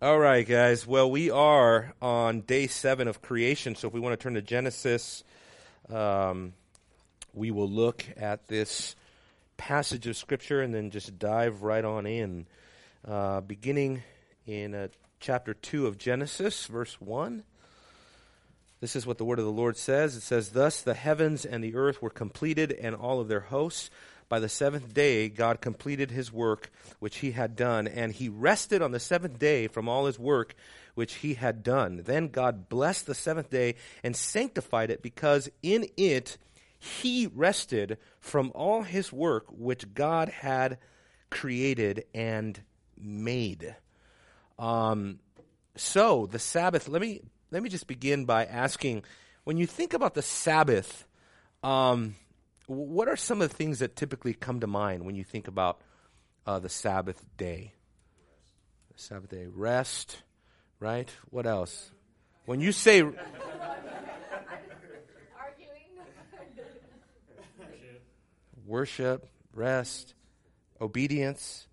All right, guys. Well, we are on day 7 of creation, so if we want to turn to Genesis, we will look at this passage of Scripture and then just dive right on in. Beginning in chapter 2 of Genesis, verse 1, this is what the word of the Lord says. It says, "Thus the heavens and the earth were completed, and all of their hosts. By the 7th day, God completed his work which he had done, and he rested on the 7th day from all his work which he had done. Then God blessed the 7th day and sanctified it, because in it he rested from all his work which God had created and made." So the Sabbath, let me just begin by asking, when you think about the Sabbath, what are some of the things that typically come to mind when you think about the Sabbath day? The Sabbath day, rest, right? What else? When you say... Arguing. Worship, rest, obedience.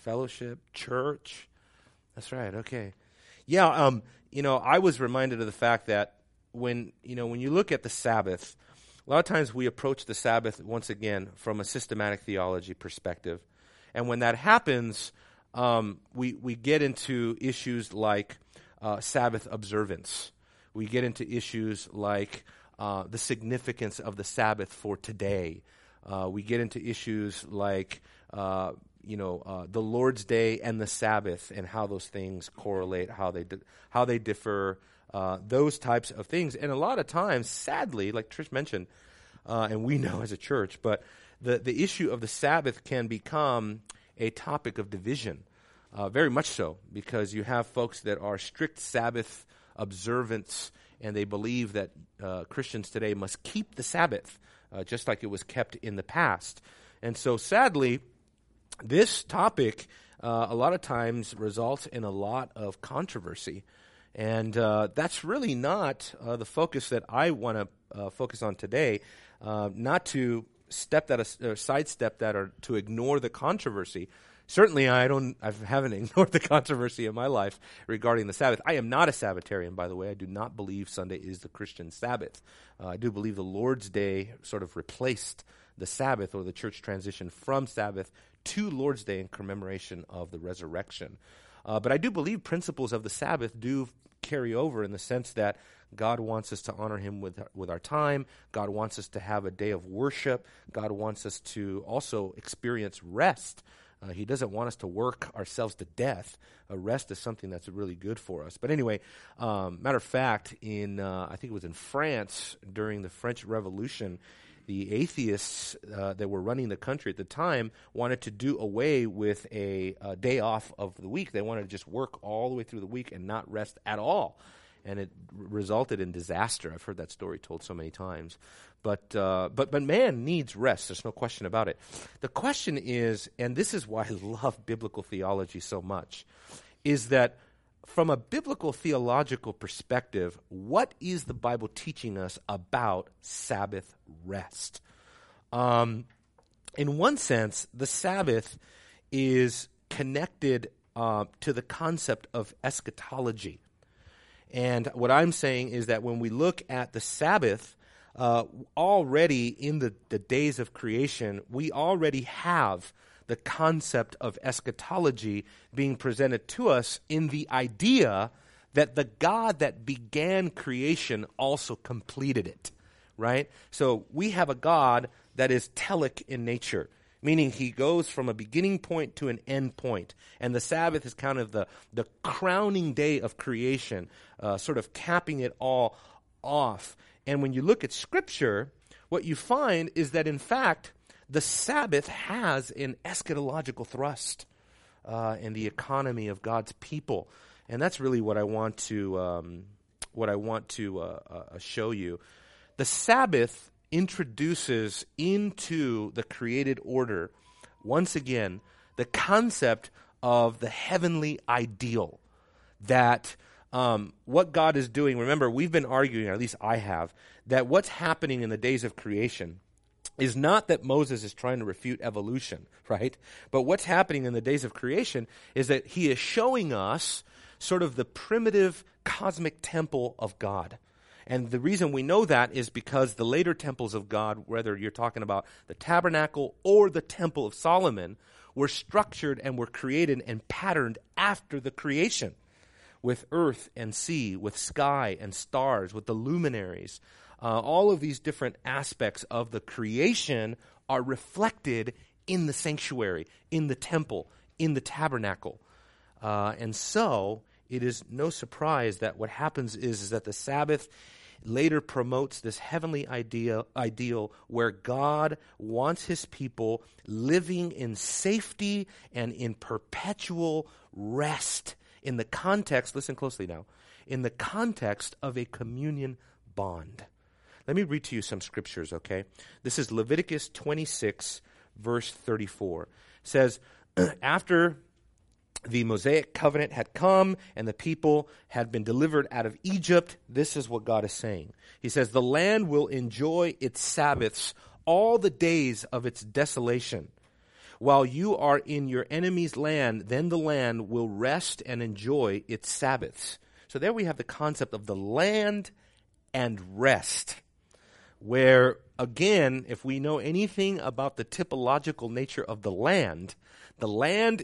Fellowship, church. That's right, okay. Yeah, I was reminded of the fact that when you look at the Sabbath... A lot of times we approach the Sabbath, once again, from a systematic theology perspective. And when that happens, we get into issues like Sabbath observance. We get into issues like the significance of the Sabbath for today. We get into issues like, the Lord's Day and the Sabbath and how those things correlate, how they differ. Those types of things. And a lot of times, sadly, like Trish mentioned, and we know as a church, but the issue of the Sabbath can become a topic of division, very much so, because you have folks that are strict Sabbath observants, and they believe that Christians today must keep the Sabbath, just like it was kept in the past. And so, sadly, this topic a lot of times results in a lot of controversy. And that's really not the focus that I want to focus on today, not to sidestep that or to ignore the controversy. Certainly, I haven't ignored the controversy in my life regarding the Sabbath. I am not a Sabbatarian, by the way. I do not believe Sunday is the Christian Sabbath. I do believe the Lord's Day sort of replaced the Sabbath, or the church transitioned from Sabbath to Lord's Day in commemoration of the resurrection. But I do believe principles of the Sabbath do carry over in the sense that God wants us to honor him with our time. God wants us to have a day of worship. God wants us to also experience rest. He doesn't want us to work ourselves to death. Rest is something that's really good for us. But anyway, matter of fact, in I think it was in France during the French Revolution, the atheists that were running the country at the time wanted to do away with a day off of the week. They wanted to just work all the way through the week and not rest at all. And it resulted in disaster. I've heard that story told so many times. But man needs rest. There's no question about it. The question is, and this is why I love biblical theology so much, is that from a biblical theological perspective, what is the Bible teaching us about Sabbath rest? In one sense, the Sabbath is connected to the concept of eschatology. And what I'm saying is that when we look at the Sabbath, already in the days of creation, we already have the concept of eschatology being presented to us in the idea that the God that began creation also completed it, right? So we have a God that is telic in nature, meaning he goes from a beginning point to an end point. And the Sabbath is kind of the crowning day of creation, sort of capping it all off. And when you look at Scripture, what you find is that, in fact, the Sabbath has an eschatological thrust in the economy of God's people, and that's really what I want to show you. The Sabbath introduces into the created order, once again, the concept of the heavenly ideal that what God is doing. Remember, we've been arguing, or at least I have, that what's happening in the days of creation is not that Moses is trying to refute evolution, right? But what's happening in the days of creation is that he is showing us sort of the primitive cosmic temple of God. And the reason we know that is because the later temples of God, whether you're talking about the tabernacle or the temple of Solomon, were structured and were created and patterned after the creation, with earth and sea, with sky and stars, with the luminaries. All of these different aspects of the creation are reflected in the sanctuary, in the temple, in the tabernacle. And so it is no surprise that what happens is that the Sabbath later promotes this heavenly ideal where God wants his people living in safety and in perpetual rest in the context, listen closely now, in the context of a communion bond. Let me read to you some scriptures, okay? This is Leviticus 26, verse 34. It says, after the Mosaic Covenant had come and the people had been delivered out of Egypt, this is what God is saying. He says, the land will enjoy its Sabbaths all the days of its desolation. While you are in your enemy's land, then the land will rest and enjoy its Sabbaths. So there we have the concept of the land and rest. Where, again, if we know anything about the typological nature of the land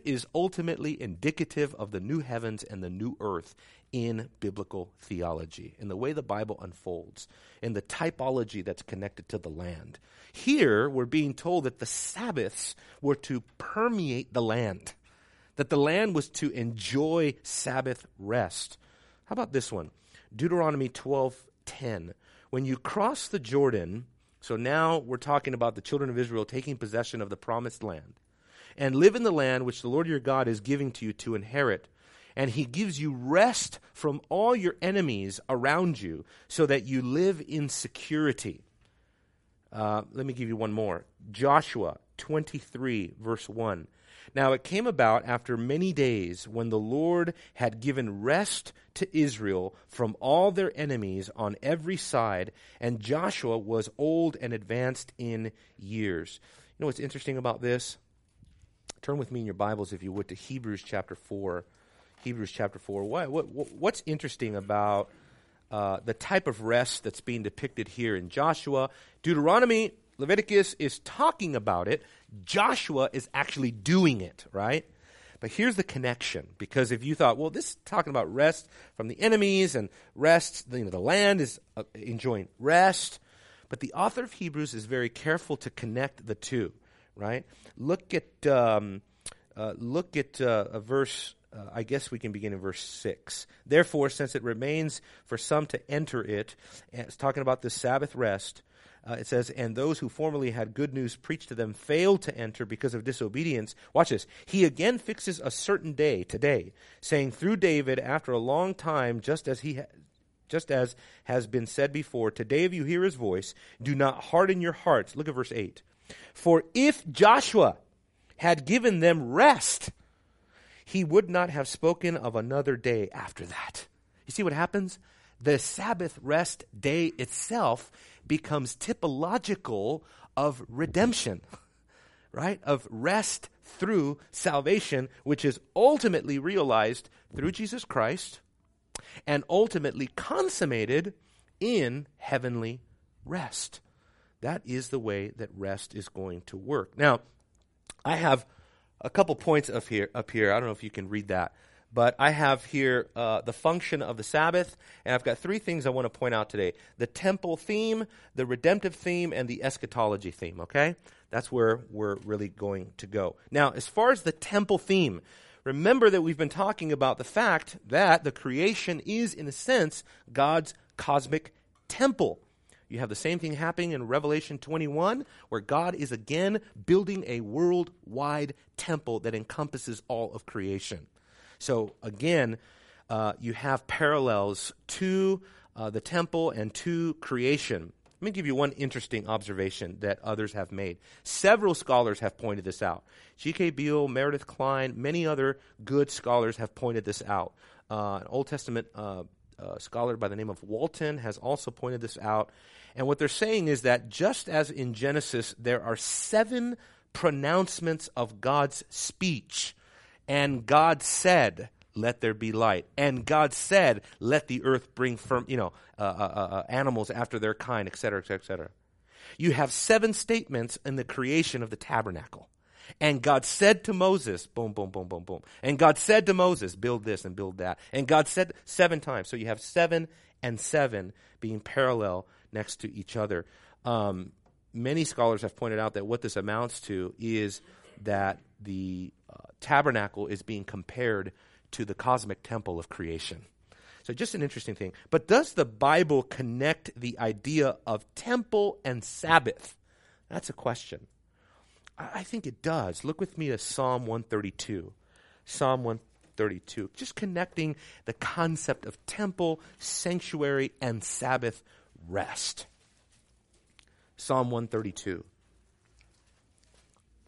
is ultimately indicative of the new heavens and the new earth in biblical theology, in the way the Bible unfolds, in the typology that's connected to the land. Here, we're being told that the Sabbaths were to permeate the land, that the land was to enjoy Sabbath rest. How about this one? Deuteronomy 12:10. When you cross the Jordan, so now we're talking about the children of Israel taking possession of the promised land, and live in the land which the Lord your God is giving to you to inherit, and he gives you rest from all your enemies around you so that you live in security. Let me give you one more. Joshua 23, verse 1. Now it came about after many days when the Lord had given rest to Israel from all their enemies on every side, and Joshua was old and advanced in years. You know what's interesting about this? Turn with me in your Bibles, if you would, to Hebrews chapter 4. Hebrews chapter 4. What's interesting about the type of rest that's being depicted here in Joshua? Deuteronomy, Leviticus is talking about it. Joshua is actually doing it, right? But here's the connection, because if you thought, well, this is talking about rest from the enemies and rest, the land is enjoying rest. But the author of Hebrews is very careful to connect the two, right? Look at a verse. I guess we can begin in verse 6. Therefore, since it remains for some to enter it, it's talking about the Sabbath rest. It says, and those who formerly had good news preached to them failed to enter because of disobedience. Watch this. He again fixes a certain day, today, saying through David, after a long time, just as has been said before, today if you hear his voice, do not harden your hearts. Look at verse 8. For if Joshua had given them rest, he would not have spoken of another day after that. You see what happens? The Sabbath rest day itself becomes typological of redemption, right? Of rest through salvation, which is ultimately realized through Jesus Christ and ultimately consummated in heavenly rest. That is the way that rest is going to work. Now, I have a couple points up here. I don't know if you can read that. But I have here the function of the Sabbath, and I've got three things I want to point out today. The temple theme, the redemptive theme, and the eschatology theme, okay? That's where we're really going to go. Now, as far as the temple theme, remember that we've been talking about the fact that the creation is, in a sense, God's cosmic temple. You have the same thing happening in Revelation 21, where God is again building a worldwide temple that encompasses all of creation. So again, you have parallels to the temple and to creation. Let me give you one interesting observation that others have made. Several scholars have pointed this out. G.K. Beale, Meredith Klein, many other good scholars have pointed this out. Old Testament scholar by the name of Walton has also pointed this out. And what they're saying is that just as in Genesis, there are 7 pronouncements of God's speech. And God said, let there be light. And God said, let the earth bring animals after their kind, etc., etc., etc. You have 7 statements in the creation of the tabernacle. And God said to Moses, boom, boom, boom, boom, boom. And God said to Moses, build this and build that. And God said 7 times. So you have 7 and 7 being parallel next to each other. Many scholars have pointed out that what this amounts to is that the tabernacle is being compared to the cosmic temple of creation. So just an interesting thing. But does the Bible connect the idea of temple and Sabbath? That's a question. I think it does. Look with me to Psalm 132. Psalm 132. Just connecting the concept of temple, sanctuary, and Sabbath rest. Psalm 132.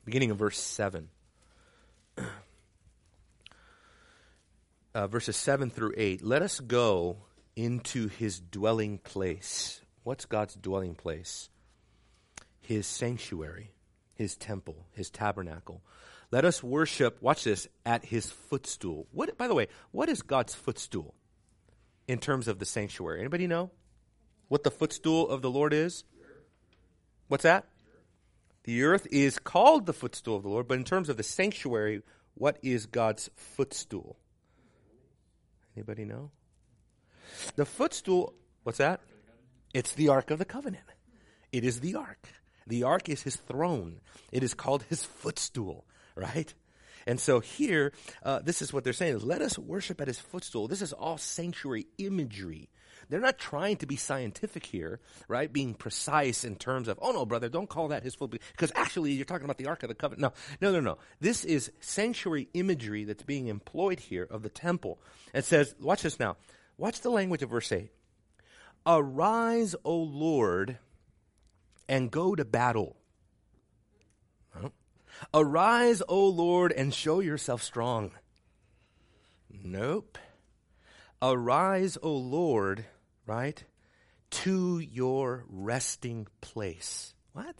Beginning of verse 7. Verses 7 through 8. Let us go into his dwelling place. What's God's dwelling place? His sanctuary. His temple, his tabernacle. Let us worship, watch this, at his footstool. What, by the way, what is God's footstool in terms of the sanctuary? Anybody know what the footstool of the Lord is? What's that? The earth is called the footstool of the Lord, but in terms of the sanctuary, what is God's footstool? Anybody know? The footstool, what's that? It's the Ark of the Covenant. It is the Ark. The Ark is his throne. It is called his footstool, right? And so here, this is what they're saying, is let us worship at his footstool. This is all sanctuary imagery. They're not trying to be scientific here, right, being precise in terms of, oh, no, brother, don't call that his footstool, because actually you're talking about the Ark of the Covenant. No. This is sanctuary imagery that's being employed here of the temple. It says, watch this now. Watch the language of verse 8. Arise, O Lord, and go to battle. Huh? Arise, O Lord, and show yourself strong. Nope. Arise, O Lord, right, to your resting place. What?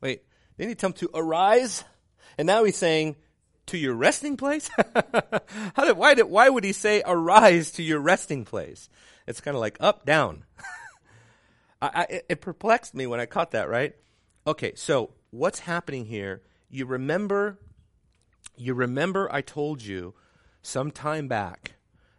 Wait, then he told him to arise, and now he's saying, to your resting place? Why would he say, arise to your resting place? It's kind of like up, down. It perplexed me when I caught that, right? Okay, so what's happening here? You remember I told you some time back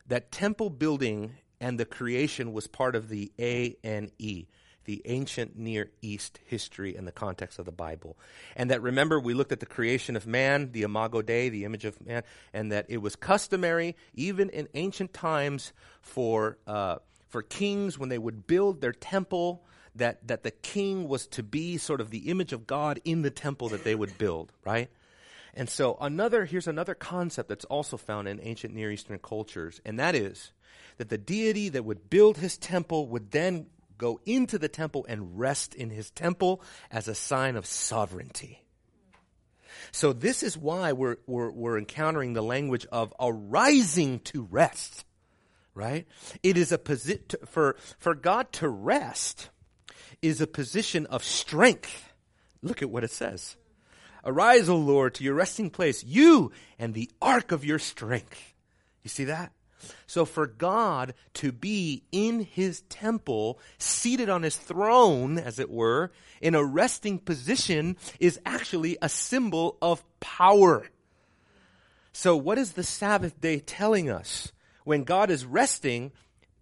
that temple building and the creation was part of the A-N-E, the ancient Near East history and the context of the Bible. And that, remember, we looked at the creation of man, the imago Dei, the image of man, and that it was customary, even in ancient times, for kings, when they would build their temple, that the king was to be sort of the image of God in the temple that they would build, right? And so here's another concept that's also found in ancient Near Eastern cultures, and that is that the deity that would build his temple would then go into the temple and rest in his temple as a sign of sovereignty. So this is why we're encountering the language of arising to rest. Right? It is a position for God to rest is a position of strength. Look at what it says. Arise, O Lord, to your resting place, you and the ark of your strength. You see that? So for God to be in his temple, seated on his throne, as it were, in a resting position is actually a symbol of power. So what is the Sabbath day telling us? When God is resting,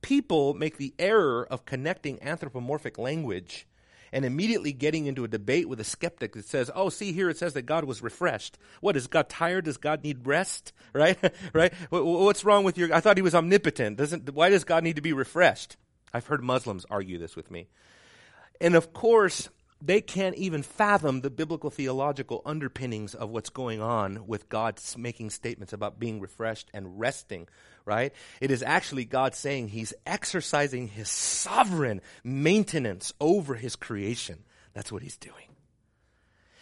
people make the error of connecting anthropomorphic language and immediately getting into a debate with a skeptic that says, oh, see here, it says that God was refreshed. What, is God tired? Does God need rest? Right? Right? What's wrong with your, I thought he was omnipotent. Why does God need to be refreshed? I've heard Muslims argue this with me. And of course, they can't even fathom the biblical theological underpinnings of what's going on with God making statements about being refreshed and resting, right? It is actually God saying he's exercising his sovereign maintenance over his creation. That's what he's doing.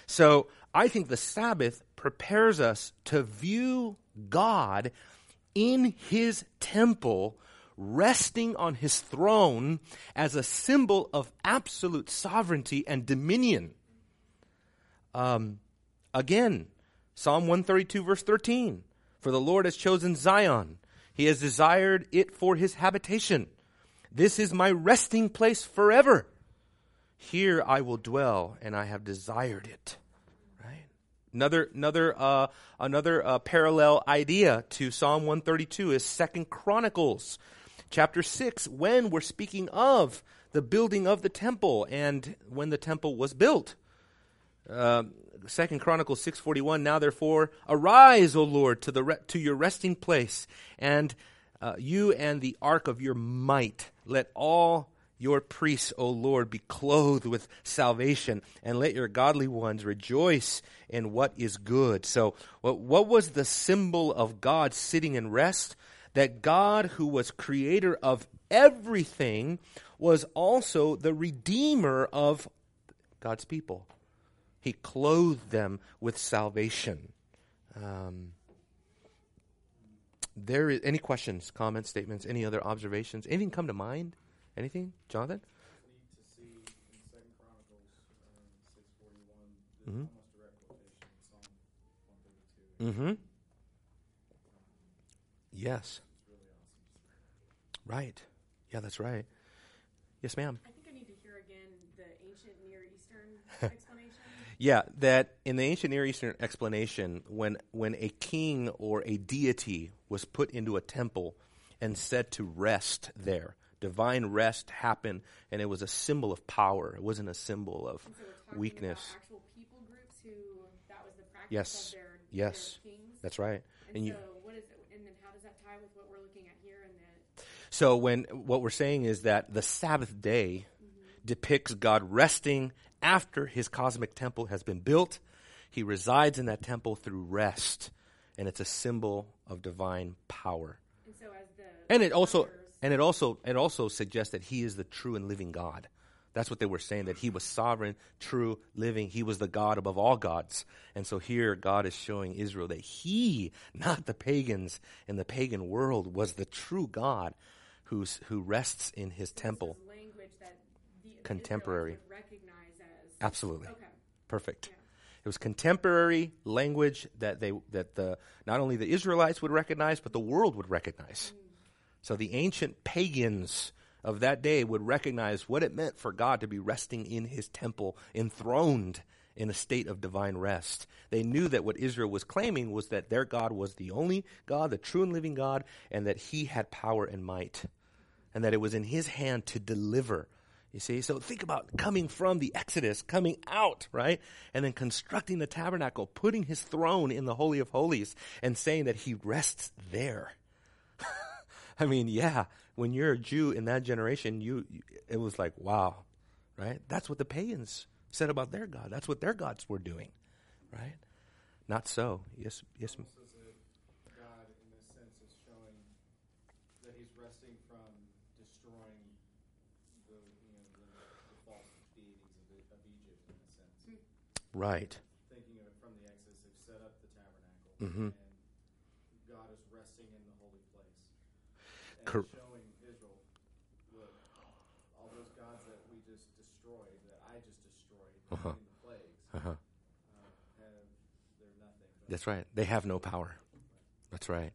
So I think the Sabbath prepares us to view God in his temple resting on his throne as a symbol of absolute sovereignty and dominion. Again, Psalm 132, verse 13. For the Lord has chosen Zion. He has desired it for his habitation. This is my resting place forever. Here I will dwell, and I have desired it. Right? Another parallel idea to Psalm 132 is 2 Chronicles chapter 6, when we're speaking of the building of the temple and when the temple was built. 2 Chronicles 6:41, now therefore arise, O Lord, to your resting place, and you and the ark of your might. Let all your priests, O Lord, be clothed with salvation, and let your godly ones rejoice in what is good. So what was the symbol of God sitting in rest? That God, who was creator of everything, was also the redeemer of God's people. He clothed them with salvation. There is any questions, comments, statements, any other observations? Anything come to mind? Anything, Jonathan? We need to see in 2 Chronicles 6:41 the almost direct quotation in Psalm 132. Mm-hmm. Yes. It's really awesome. Right. Yeah, that's right. Yes, ma'am. I think I need to hear again the ancient Near Eastern explanation. Yeah, that in the ancient Near Eastern explanation, when a king or a deity was put into a temple and said to rest there, divine rest happened, and it was a symbol of power. It wasn't a symbol of weakness. About actual people groups who that was the practice of their kings. That's right. And so what is it, and then how does that tie with what we're looking at here? So what we're saying is that the Sabbath day depicts God resting after his cosmic temple has been built. He resides in that temple through rest, and it's a symbol of divine power. And so as the it also suggests that he is the true and living God. That's what they were saying, that he was sovereign, true, living. He was the God above all gods. And so here God is showing Israel that he, not the pagans in the pagan world, was the true God who rests in his temple. This is language that the contemporary. Recognized as. Absolutely. Okay. Perfect. Yeah. It was contemporary language that not only the Israelites would recognize, but the world would recognize. Mm. So the ancient pagans of that day would recognize what it meant for God to be resting in his temple, enthroned in a state of divine rest. They knew that what Israel was claiming was that their God was the only God, the true and living God, and that he had power and might, and that it was in his hand to deliver. You see, so think about coming from the Exodus, coming out, right? And then constructing the tabernacle, putting his throne in the Holy of Holies, and saying that he rests there. I mean, yeah, when you're a Jew in that generation, it was like, wow, right? That's what the pagans said about their God. That's what their gods were doing, right? Not so. Yes. Almost as if God, in this sense, is showing that he's resting from destroying the false deities of Egypt, in a sense. Right. Thinking of it from the Exodus, they've set up the tabernacle. Mm-hmm. Showing Israel, look, all those gods that we just destroyed, that I just destroyed in the plagues, they're nothing. That's right. They have no power. That's right.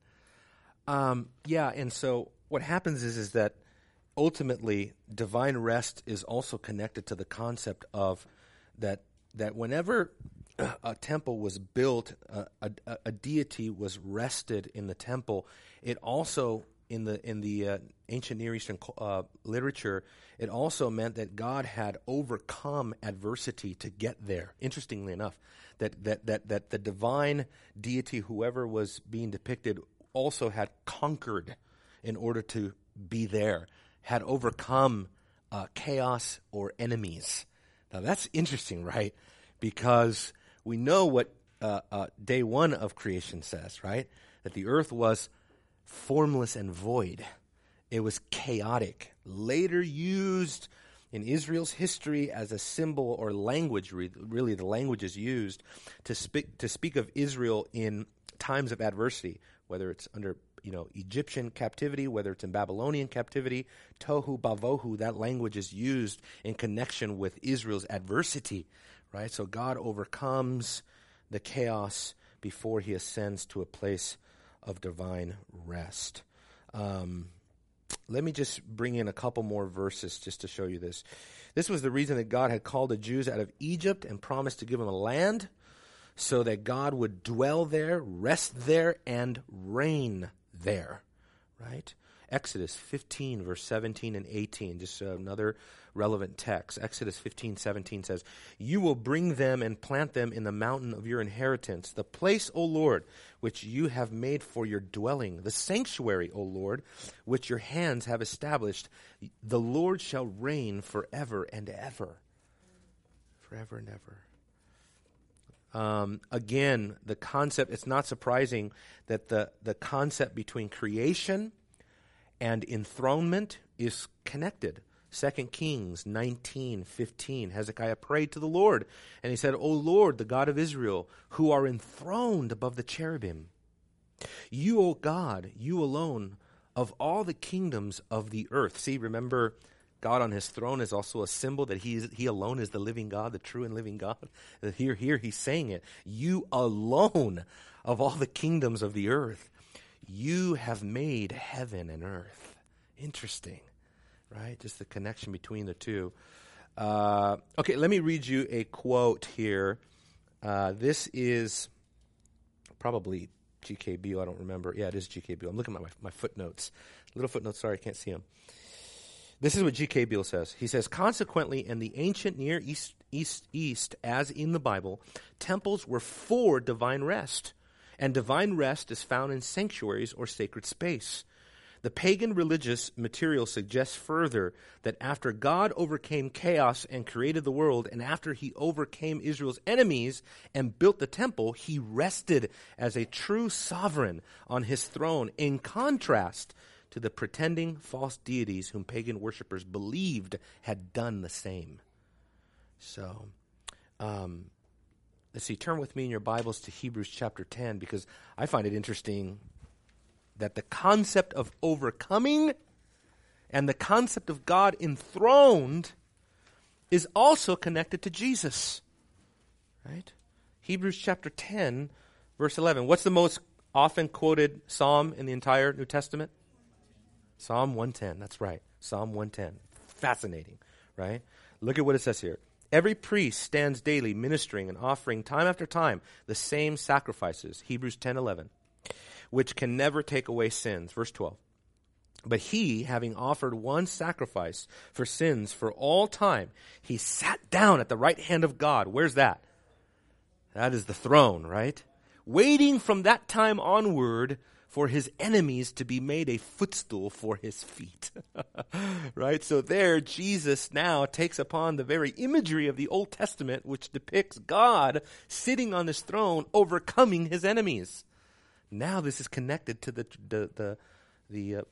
And so what happens is that ultimately divine rest is also connected to the concept of that whenever a temple was built, a deity was rested in the temple. It also in the ancient Near Eastern literature, it also meant that God had overcome adversity to get there. Interestingly enough, that the divine deity, whoever was being depicted, also had conquered in order to be there, had overcome chaos or enemies. Now that's interesting, right? Because we know what day one of creation says, right? That the earth was formless and void. It was chaotic. Later used in Israel's history as a symbol or language, really the language is used to speak of Israel in times of adversity, whether it's under Egyptian captivity, whether it's in Babylonian captivity, tohu bavohu, that language is used in connection with Israel's adversity, right? So God overcomes the chaos before he ascends to a place of divine rest. Let me just bring in a couple more verses just to show you this. This was the reason that God had called the Jews out of Egypt and promised to give them a land, so that God would dwell there, rest there, and reign there, right? Exodus 15, verse 17 and 18, just another relevant text. Exodus 15, 17 says, "You will bring them and plant them in the mountain of your inheritance, the place, O Lord, which you have made for your dwelling, the sanctuary, O Lord, which your hands have established. The Lord shall reign forever and ever." Forever and ever. Again, the concept, it's not surprising that the concept between creation and enthronement is connected. 2 Kings 19:15, Hezekiah prayed to the Lord, and he said, "O Lord, the God of Israel, who are enthroned above the cherubim, you, O God, you alone, of all the kingdoms of the earth." See, remember, God on his throne is also a symbol that he alone is the living God, the true and living God. Here he's saying it. "You alone of all the kingdoms of the earth, you have made heaven and earth." Interesting, right? Just the connection between the two. Okay, let me read you a quote here. This is probably G.K. Beale. I don't remember. Yeah, it is G.K. Beale. I'm looking at my footnotes. Little footnotes, sorry, I can't see them. This is what G.K. Beale says. He says, "Consequently, in the ancient Near East, as in the Bible, temples were for divine rest, and divine rest is found in sanctuaries or sacred space. The pagan religious material suggests further that after God overcame chaos and created the world, and after he overcame Israel's enemies and built the temple, he rested as a true sovereign on his throne, in contrast to the pretending false deities whom pagan worshippers believed had done the same." So, let's see, turn with me in your Bibles to Hebrews chapter 10, because I find it interesting that the concept of overcoming and the concept of God enthroned is also connected to Jesus, right? Hebrews chapter 10, verse 11. What's the most often quoted psalm in the entire New Testament? Psalm 110, that's right. Psalm 110. Fascinating, right? Look at what it says here. "Every priest stands daily ministering and offering time after time the same sacrifices," Hebrews 10:11, "which can never take away sins." Verse 12. "But he, having offered one sacrifice for sins for all time, he sat down at the right hand of God." Where's that? That is the throne, right? "Waiting from that time onward for his enemies to be made a footstool for his feet." Right? So there, Jesus now takes upon the very imagery of the Old Testament, which depicts God sitting on his throne, overcoming his enemies. Now this is connected to the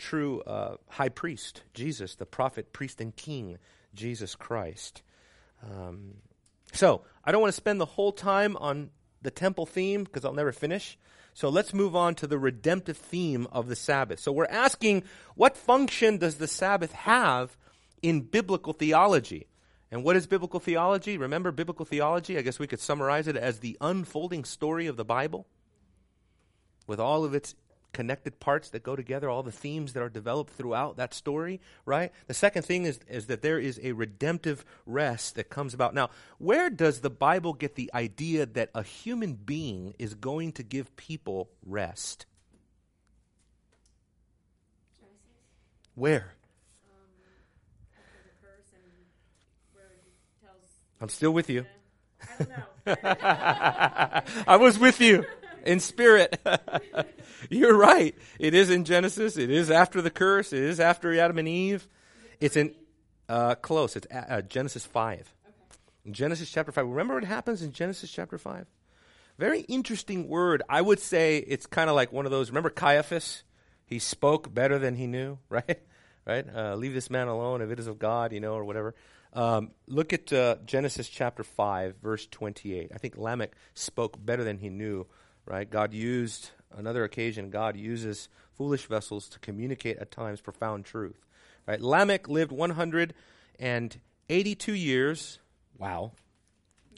true high priest, Jesus, the prophet, priest, and king, Jesus Christ. So I don't want to spend the whole time on the temple theme, because I'll never finish. So let's move on to the redemptive theme of the Sabbath. So we're asking, what function does the Sabbath have in biblical theology? And what is biblical theology? Remember biblical theology? I guess we could summarize it as the unfolding story of the Bible, with all of its connected parts that go together, all the themes that are developed throughout that story, right? The second thing is that there is a redemptive rest that comes about. Now, where does the Bible get the idea that a human being is going to give people rest? Genesis? Where? After the curse and where it tells... I'm still with you. I don't know. I was with you. In spirit. You're right. It is in Genesis. It is after the curse. It is after Adam and Eve. It's in close. It's Genesis 5. Okay. Genesis chapter 5. Remember what happens in Genesis chapter 5? Very interesting word. I would say it's kind of like one of those. Remember Caiaphas? He spoke better than he knew, right? Right? Leave this man alone if it is of God, or whatever. Look at Genesis chapter 5, verse 28. I think Lamech spoke better than he knew. Right, God used another occasion, God uses foolish vessels to communicate at times profound truth. Right? Lamech lived 182 years, wow,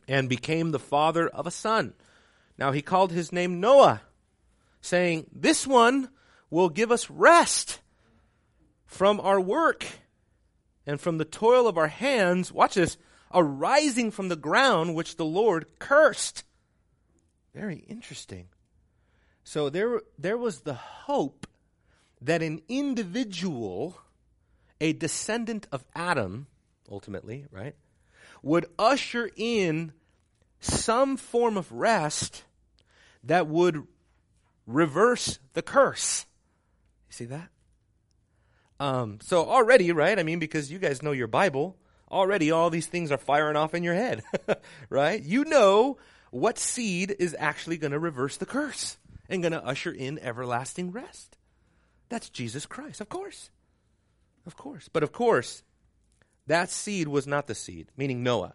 and became the father of a son. Now he called his name Noah, saying, "This one will give us rest from our work and from the toil of our hands," watch this, "arising from the ground which the Lord cursed." Very interesting. So there was the hope that an individual, a descendant of Adam, ultimately, right, would usher in some form of rest that would reverse the curse. You see that? So already, right, I mean, because you guys know your Bible, already all these things are firing off in your head, right? You know what seed is actually going to reverse the curse and going to usher in everlasting rest. That's Jesus Christ, of course. Of course. But of course, that seed was not the seed, meaning Noah.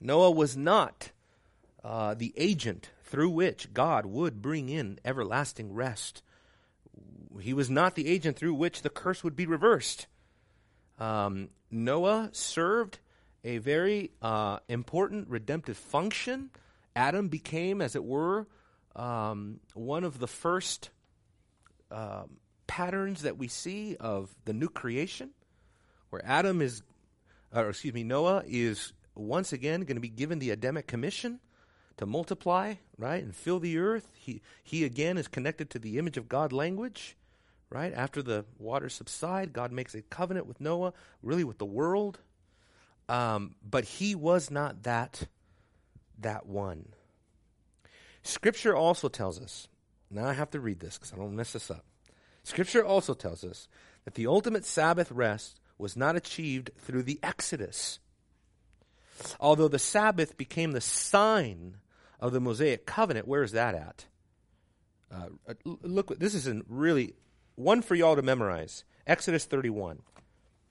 Noah was not the agent through which God would bring in everlasting rest. He was not the agent through which the curse would be reversed. Noah served a very important redemptive function. Adam became, as it were, one of the first patterns that we see of the new creation, where Noah is once again going to be given the Adamic commission to multiply, right, and fill the earth. He again is connected to the image of God language, right? After the waters subside, God makes a covenant with Noah, really with the world. But he was not that one. Scripture also tells us, now I have to read this because I don't mess this up. Scripture also tells us that the ultimate Sabbath rest was not achieved through the Exodus. Although the Sabbath became the sign of the Mosaic Covenant, where is that at? Look, this is really one for y'all to memorize. Exodus 31,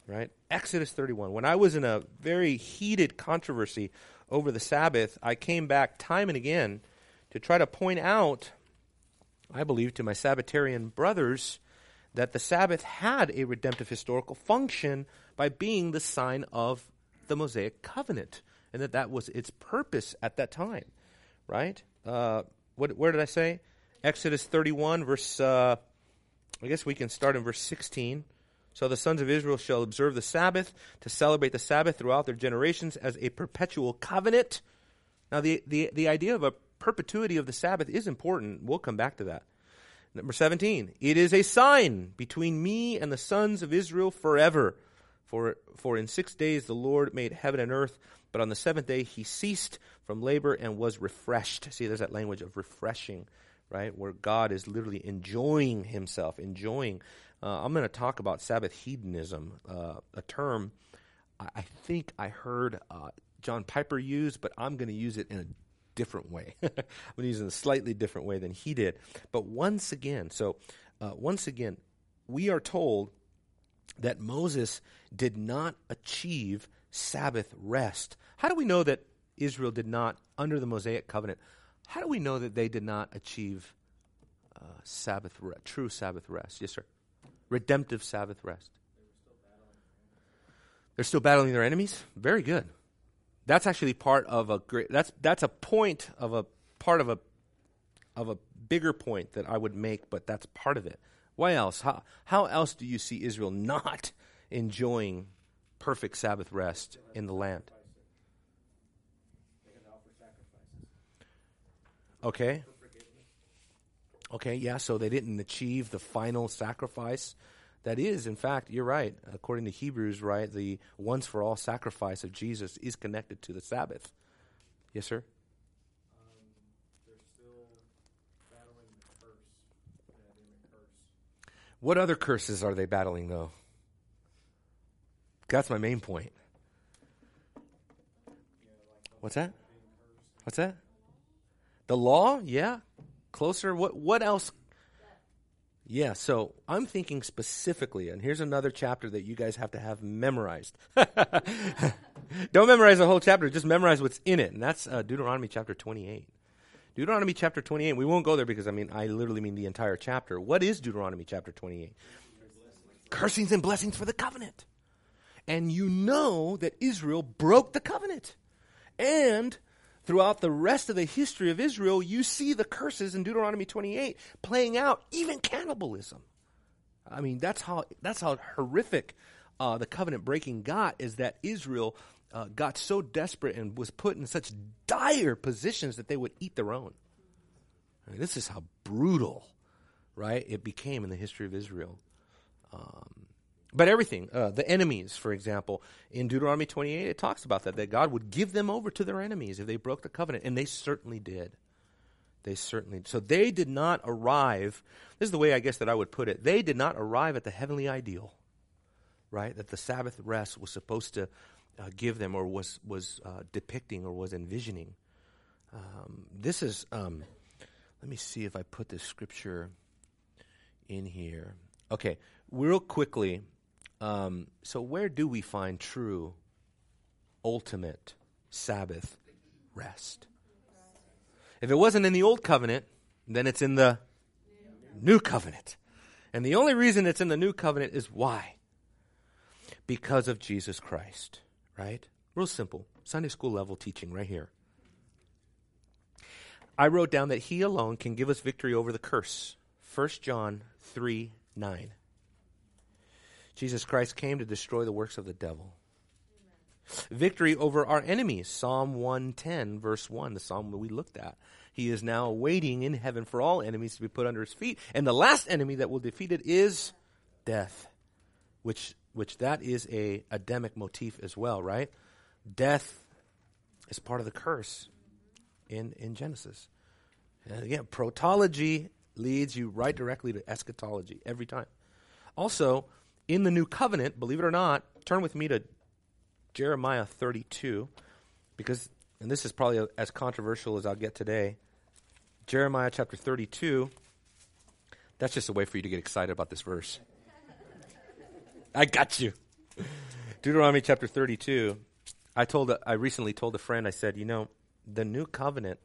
right? Exodus 31. When I was in a very heated controversy over the Sabbath, I came back time and again to try to point out, I believe, to my Sabbatarian brothers that the Sabbath had a redemptive historical function by being the sign of the Mosaic Covenant, and that was its purpose at that time, right? Where did I say? Exodus 31, verse, I guess we can start in verse 16. "So the sons of Israel shall observe the Sabbath to celebrate the Sabbath throughout their generations as a perpetual covenant." Now, the idea of a perpetuity of the Sabbath is important. We'll come back to that. Number 17, "It is a sign between me and the sons of Israel forever. For in 6 days the Lord made heaven and earth, but on the seventh day he ceased from labor and was refreshed." See, there's that language of refreshing, right? Where God is literally enjoying himself, enjoying. I'm going to talk about Sabbath hedonism, a term I think I heard John Piper use, but I'm going to use it in a different way. I'm going to use it in a slightly different way than he did. But once again, we are told that Moses did not achieve Sabbath rest. How do we know that Israel did not, under the Mosaic covenant, how do we know that they did not achieve true Sabbath rest? Yes, sir. Redemptive Sabbath rest. They're still battling their enemies? Very good. That's actually part of a great, that's a point of a part of a bigger point that I would make, but that's part of it. Why else? How else do you see Israel not enjoying perfect Sabbath rest in the land? They had to offer sacrifices. Okay. Okay, yeah, so they didn't achieve the final sacrifice. That is, in fact, you're right. According to Hebrews, right, the once-for-all sacrifice of Jesus is connected to the Sabbath. Yes, sir? They're still battling the curse. What other curses are they battling, though? That's my main point. What's that? The law? Yeah. Closer. What else? Yeah, so I'm thinking specifically, and here's another chapter that you guys have to have memorized. Don't memorize the whole chapter, just memorize what's in it, and that's Deuteronomy chapter 28. Deuteronomy chapter 28, we won't go there because I literally mean the entire chapter. What is Deuteronomy chapter 28? Cursings and blessings for the covenant. And you know that Israel broke the covenant. And throughout the rest of the history of Israel, you see the curses in Deuteronomy 28 playing out, even cannibalism. That's how horrific the covenant breaking got, is that Israel got so desperate and was put in such dire positions that they would eat their own. This is how brutal, right, it became in the history of Israel. But everything, the enemies, for example, in Deuteronomy 28, it talks about that God would give them over to their enemies if they broke the covenant, and they certainly did. So they did not arrive, this is the way I guess that I would put it, they did not arrive at the heavenly ideal, right, that the Sabbath rest was supposed to give them, or was depicting, or was envisioning. This is, let me see if I put this scripture in here. Okay, real quickly, so where do we find true, ultimate Sabbath rest? If it wasn't in the Old Covenant, then it's in the New Covenant. And the only reason it's in the New Covenant is why? Because of Jesus Christ, right? Real simple, Sunday school level teaching right here. I wrote down that he alone can give us victory over the curse. 1 John 3:9. Jesus Christ came to destroy the works of the devil. Victory over our enemies, Psalm 110, verse 1, the psalm that we looked at. He is now waiting in heaven for all enemies to be put under his feet. And the last enemy that will defeat it is death, which that is a Adamic motif as well, right? Death is part of the curse in Genesis. And again, protology leads you right directly to eschatology every time. Also, in the New Covenant, believe it or not, turn with me to Jeremiah 32, because, and this is probably as controversial as I'll get today, Jeremiah chapter 32, that's just a way for you to get excited about this verse. I got you. Deuteronomy chapter 32, I recently told a friend, I said, the New Covenant,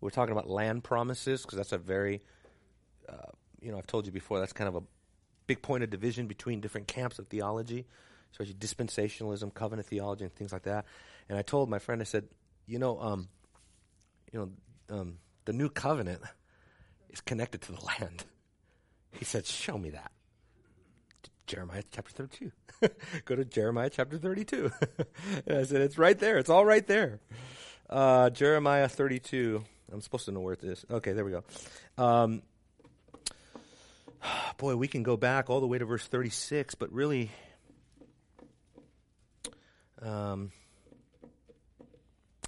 we're talking about land promises, because that's a very, I've told you before, that's kind of a big point of division between different camps of theology, especially dispensationalism, covenant theology, and things like that. And I told my friend, I said, the New Covenant is connected to the land. He said, show me that. Jeremiah chapter 32. Go to Jeremiah chapter 32. And I said, it's right there. It's all right there. Jeremiah 32. I'm supposed to know where it is. Okay, there we go. Boy, we can go back all the way to verse 36, but really...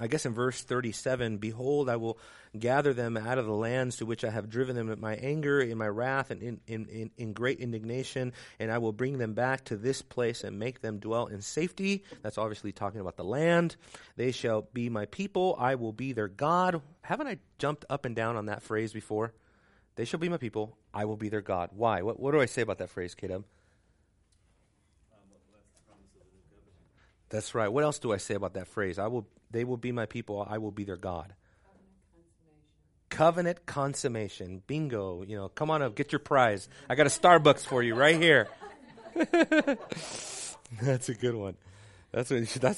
I guess in verse 37, behold, I will gather them out of the lands to which I have driven them at my anger, in my wrath, and in great indignation, and I will bring them back to this place and make them dwell in safety. That's obviously talking about the land. They shall be my people. I will be their God. Haven't I jumped up and down on that phrase before? They shall be my people. I will be their God. Why? What do I say about that phrase, K-Dub? That's right. What else do I say about that phrase? They will be my people. I will be their God. Covenant consummation. Bingo. Come on up. Get your prize. I got a Starbucks for you right here. That's a good one. That's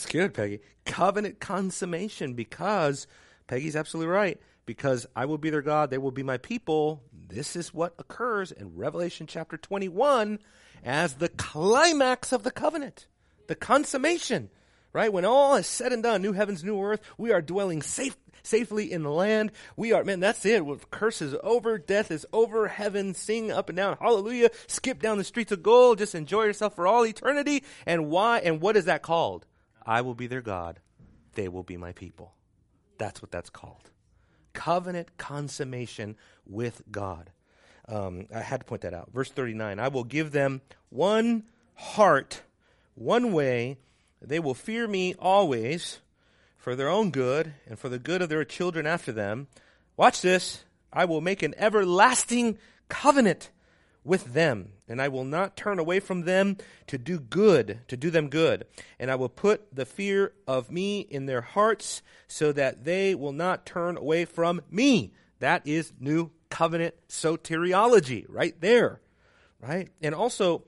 good, Peggy. Covenant consummation, because Peggy's absolutely right. Because I will be their God. They will be my people. This is what occurs in Revelation chapter 21 as the climax of the covenant. The consummation, right? When all is said and done, new heavens, new earth, we are dwelling safely in the land. We are, that's it. Curse is over. Death is over. Heaven, sing up and down. Hallelujah. Skip down the streets of gold. Just enjoy yourself for all eternity. And why? And what is that called? I will be their God. They will be my people. That's what that's called. Covenant consummation with God. I had to point that out. Verse 39, I will give them one heart, one way, they will fear me always, for their own good and for the good of their children after them. Watch this. I will make an everlasting covenant with them, and I will not turn away from them to do them good. And I will put the fear of me in their hearts so that they will not turn away from me. That is New Covenant soteriology right there, right? And also,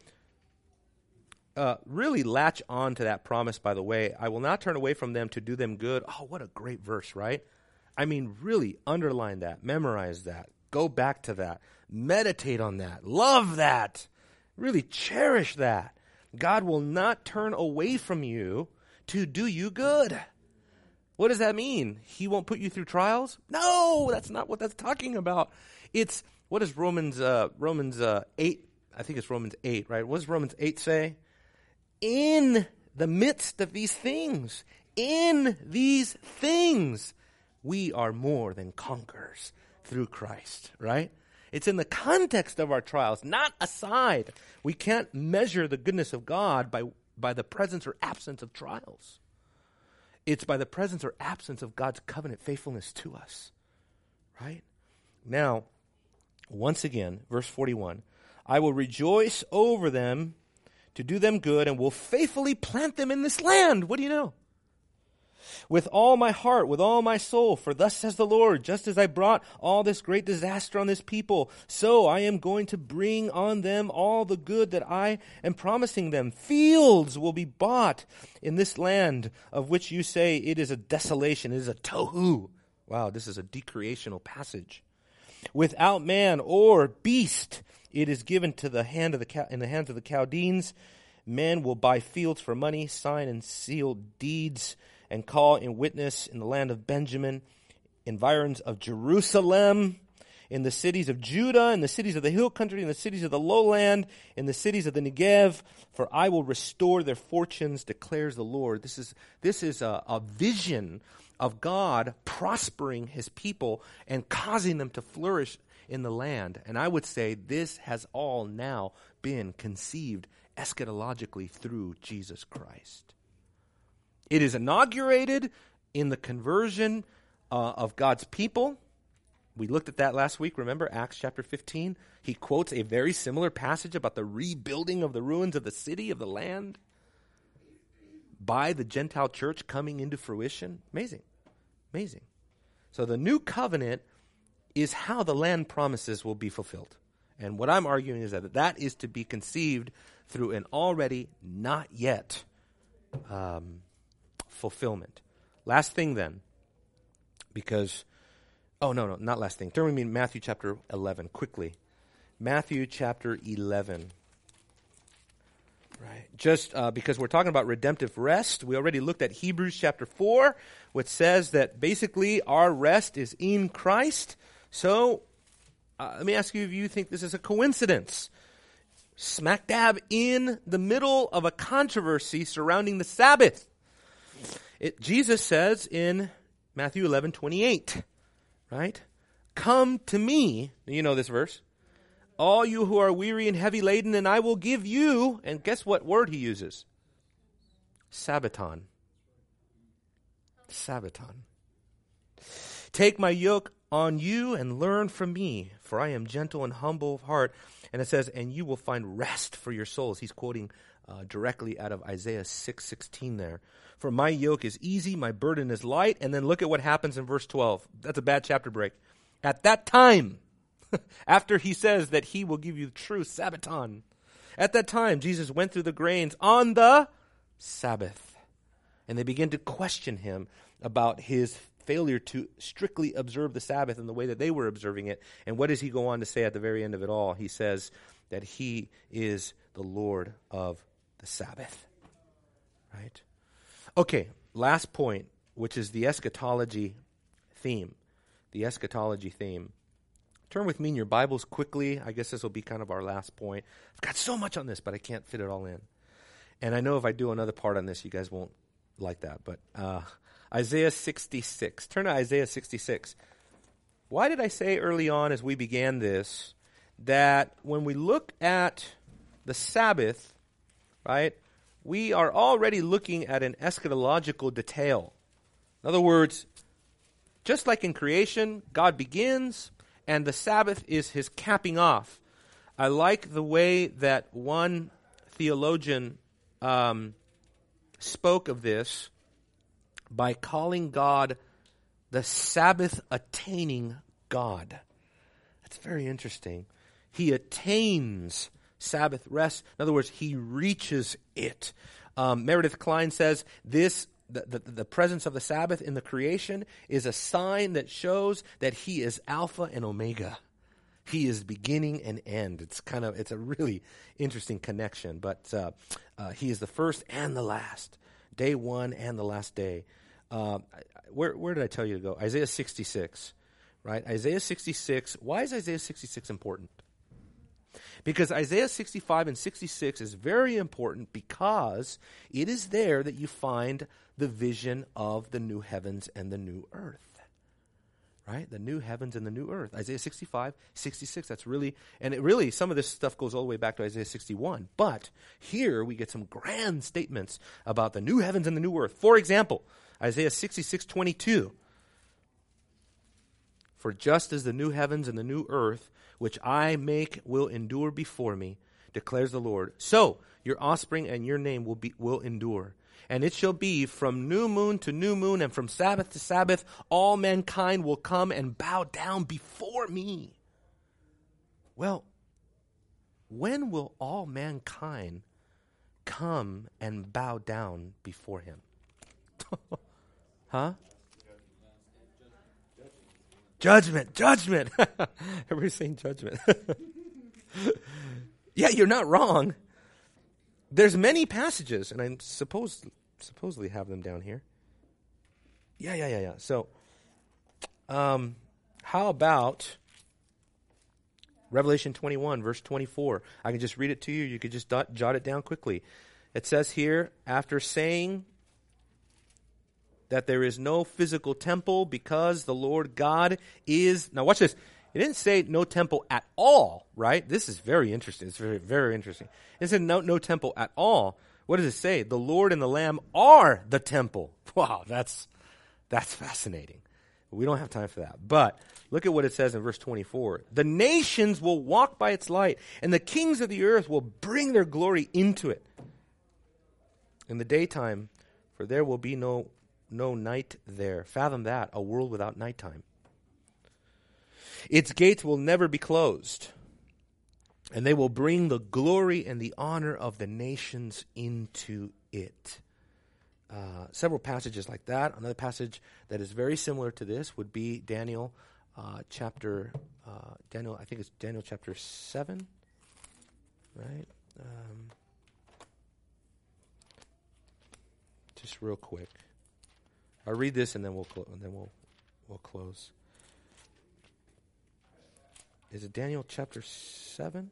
really latch on to that promise, by the way. I will not turn away from them to do them good. Oh, what a great verse, right? I mean, really underline that, memorize that, go back to that, meditate on that, love that, really cherish that. God will not turn away from you to do you good. What does that mean? He won't put you through trials? No, that's not what that's talking about. It's, what is Romans 8? I think it's Romans 8, right? What does Romans 8 say? In the midst of these things, we are more than conquerors through Christ, right? It's in the context of our trials, not aside. We can't measure the goodness of God by the presence or absence of trials. It's by the presence or absence of God's covenant faithfulness to us, right? Now, once again, verse 41, I will rejoice over them to do them good and will faithfully plant them in this land. What do you know? With all my heart, with all my soul, for thus says the Lord, just as I brought all this great disaster on this people, so I am going to bring on them all the good that I am promising them. Fields will be bought in this land of which you say it is a desolation, it is a tohu. Wow, this is a decreational passage. Without man or beast, it is given to the hand of in the hands of the Chaldeans. Men will buy fields for money, sign and seal deeds, and call in witness in the land of Benjamin, environs of Jerusalem, in the cities of Judah, in the cities of the hill country, in the cities of the lowland, in the cities of the Negev, for I will restore their fortunes, declares the Lord. This is a vision of God prospering his people and causing them to flourish in the land. And I would say this has all now been conceived eschatologically through Jesus Christ. It is inaugurated in the conversion of God's people. We looked at that last week, remember, Acts chapter 15. He quotes a very similar passage about the rebuilding of the ruins of the city, of the land, by the Gentile church coming into fruition. Amazing, amazing. So the new covenant is how the land promises will be fulfilled. And what I'm arguing is that that is to be conceived through an already not yet fulfillment. Last thing then, because, not last thing. Turn with me to Matthew chapter 11, quickly. Matthew chapter 11, right? Just because we're talking about redemptive rest, we already looked at Hebrews chapter 4, which says that basically our rest is in Christ. So let me ask you if you think this is a coincidence. Smack dab in the middle of a controversy surrounding the Sabbath. Jesus says in Matthew 11:28, right? Come to me, you know this verse, all you who are weary and heavy laden, and I will give you, and guess what word he uses? Sabbaton. Sabbaton. Take my yoke on you and learn from me, for I am gentle and humble of heart. And it says, and you will find rest for your souls. He's quoting directly out of Isaiah 6:16 there. For my yoke is easy, my burden is light. And then look at what happens in verse 12. That's a bad chapter break. At that time, after he says that he will give you true Sabbaton, at that time, Jesus went through the grains on the Sabbath. And they began to question him about his failure to strictly observe the Sabbath in the way that they were observing it. And what does he go on to say at the very end of it all? He says that he is the Lord of the Sabbath, right? Okay, last point, which is the eschatology theme. The eschatology theme. Turn with me in your Bibles quickly. I guess this will be kind of our last point. I've got so much on this, but I can't fit it all in. And I know if I do another part on this, you guys won't like that. But Isaiah 66. Turn to Isaiah 66. Why did I say early on as we began this that when we look at the Sabbath, right, we are already looking at an eschatological detail. In other words, just like in creation, God begins, and the Sabbath is his capping off. I like the way that one theologian spoke of this by calling God the Sabbath-attaining God. That's very interesting. He attains Sabbath rest. In other words, he reaches it. Meredith Klein says this: the presence of the Sabbath in the creation is a sign that shows that he is Alpha and Omega. He is beginning and end. It's a really interesting connection, but he is the first and the last, day one and the last day. Where did I tell you to go? Isaiah 66, right? Isaiah 66. Why is Isaiah 66 important? Because Isaiah 65 and 66 is very important because it is there that you find the vision of the new heavens and the new earth. Right? The new heavens and the new earth. Isaiah 65, 66, that's really, and it really, some of this stuff goes all the way back to Isaiah 61. But here we get some grand statements about the new heavens and the new earth. For example, Isaiah 66, 22. For just as the new heavens and the new earth, which I make, will endure before me, declares the Lord, so your offspring and your name will endure. And it shall be from new moon to new moon and from Sabbath to Sabbath, all mankind will come and bow down before me. Well, when will all mankind come and bow down before him? Huh? Judgment. Everybody's saying judgment. Yeah, you're not wrong. There's many passages, and I supposedly have them down here. Yeah. So, how about Revelation 21, verse 24? I can just read it to you. You could just jot it down quickly. It says here, after saying that there is no physical temple because the Lord God is... Now watch this. It didn't say no temple at all, right? This is very interesting. It's very, very interesting. It said no temple at all. What does it say? The Lord and the Lamb are the temple. Wow, that's fascinating. We don't have time for that. But look at what it says in verse 24. The nations will walk by its light, and the kings of the earth will bring their glory into it. In the daytime, for there will be no night there. Fathom that, a world without nighttime. Its gates will never be closed, and they will bring the glory and the honor of the nations into it. Several passages like that. Another passage that is very similar to this would be Daniel I think it's Daniel chapter 7, right? Just real quick. I'll read this and then we'll close. Is it Daniel chapter 7?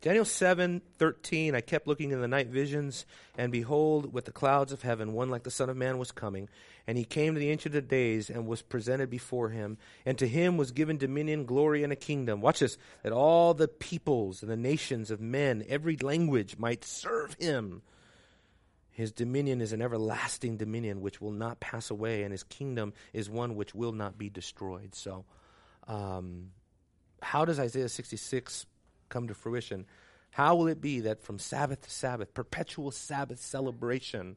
Daniel 7:13. I kept looking in the night visions, and behold, with the clouds of heaven, one like the Son of Man was coming. And he came to the Ancient of Days and was presented before him. And to him was given dominion, glory, and a kingdom. Watch this. That all the peoples and the nations of men, every language, might serve him. His dominion is an everlasting dominion which will not pass away, and his kingdom is one which will not be destroyed. So how does Isaiah 66 come to fruition? How will it be that from Sabbath to Sabbath, perpetual Sabbath celebration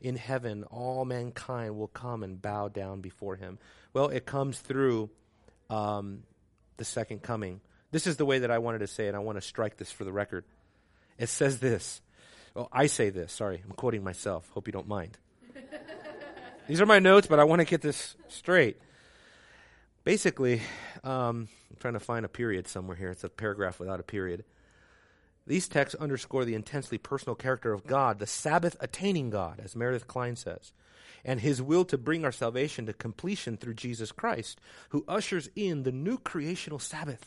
in heaven, all mankind will come and bow down before him? Well, it comes through the second coming. This is the way that I wanted to say it. I want to strike this for the record. It says this. Oh, I say this. Sorry, I'm quoting myself. Hope you don't mind. These are my notes, but I want to get this straight. Basically, I'm trying to find a period somewhere here. It's a paragraph without a period. These texts underscore the intensely personal character of God, the Sabbath-attaining God, as Meredith Klein says, and his will to bring our salvation to completion through Jesus Christ, who ushers in the new creational Sabbath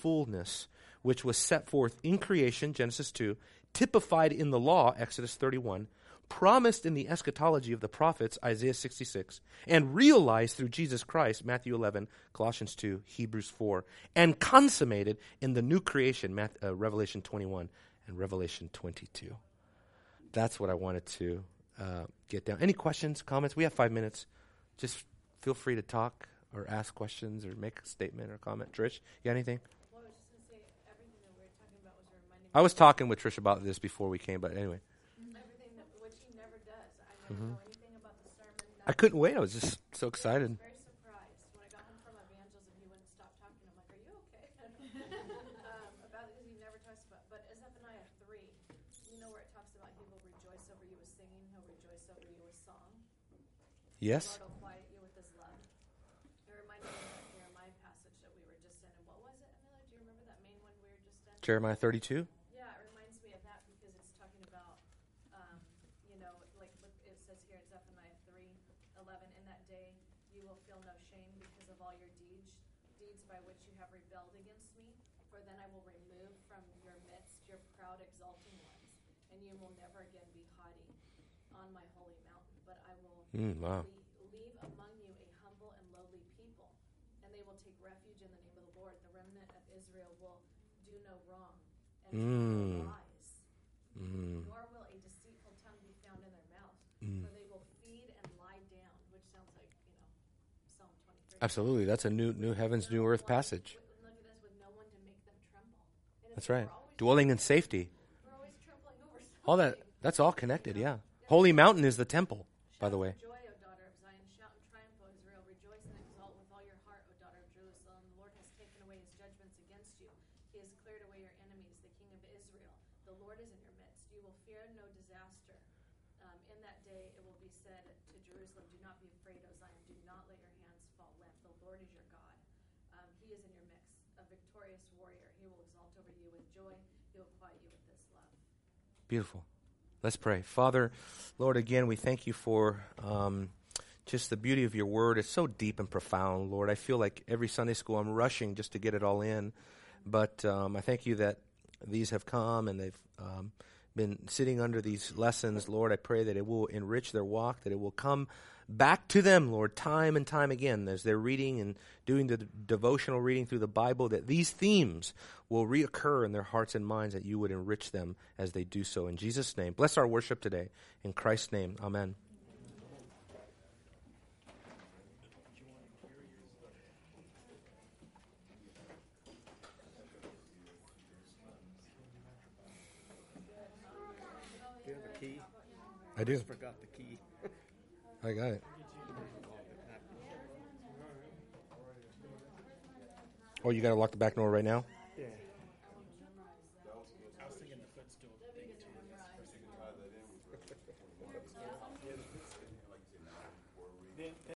fullness, which was set forth in creation, Genesis 2, typified in the law, Exodus 31, promised in the eschatology of the prophets, Isaiah 66, and realized through Jesus Christ, Matthew 11, Colossians 2, Hebrews 4, and consummated in the new creation, Revelation 21 and Revelation 22. That's what I wanted to get down. Any questions, comments? We have 5 minutes. Just feel free to talk or ask questions or make a statement or comment. Trish, you got anything? I was talking with Trish about this before we came, but anyway. Everything, which he never does. I never know anything about the sermon, I couldn't wait. I was just so excited. Very surprised. When I got home from evangelism, he wouldn't stop talking. I'm like, are you okay? About it, because he never talks about it. But Zephaniah 3, you know where it talks about he will rejoice over you with singing, he'll rejoice over you with song. Yes. The Lord will quiet you with his love. It reminded me of that Jeremiah passage that we were just in. And what was it, Amelia? Do you remember that main one we were just in? Jeremiah 32? Leave among you a humble and lowly people, and they will take refuge in the name of the Lord. The remnant of Israel will do no wrong and no lies, nor will a deceitful tongue be found in their mouth, for they will feed and lie down, which sounds like, you know, Psalm 23. Absolutely. That's a new heavens, new earth passage. Look at this, with no one to make them tremble. That's right. Dwelling in safety. We're always trembling over something. All that, that's all connected, yeah. Holy mountain is the temple. By the way, joy, O daughter of Zion, shout and triumph, O Israel, rejoice and exult with all your heart, O daughter of Jerusalem. The Lord has taken away his judgments against you. He has cleared away your enemies, the king of Israel. The Lord is in your midst. You will fear no disaster. In that day it will be said to Jerusalem, do not be afraid, O Zion. Do not let your hands fall limp. The Lord is your God. He is in your midst, a victorious warrior. He will exalt over you with joy. He will quiet you with his love. Beautiful. Let's pray. Father, Lord, again, we thank you for just the beauty of your word. It's so deep and profound, Lord. I feel like every Sunday school I'm rushing just to get it all in. But I thank you that these have come and they've been sitting under these lessons, Lord. I pray that it will enrich their walk, that it will come back to them, Lord, time and time again, as they're reading and doing the devotional reading through the Bible, that these themes will reoccur in their hearts and minds, that you would enrich them as they do so. In Jesus' name, bless our worship today. In Christ's name, amen. Do you have a key? I do. I forgot the key. I got it. Oh, you got to lock the back door right now? Yeah. I was thinking the footstool thing too.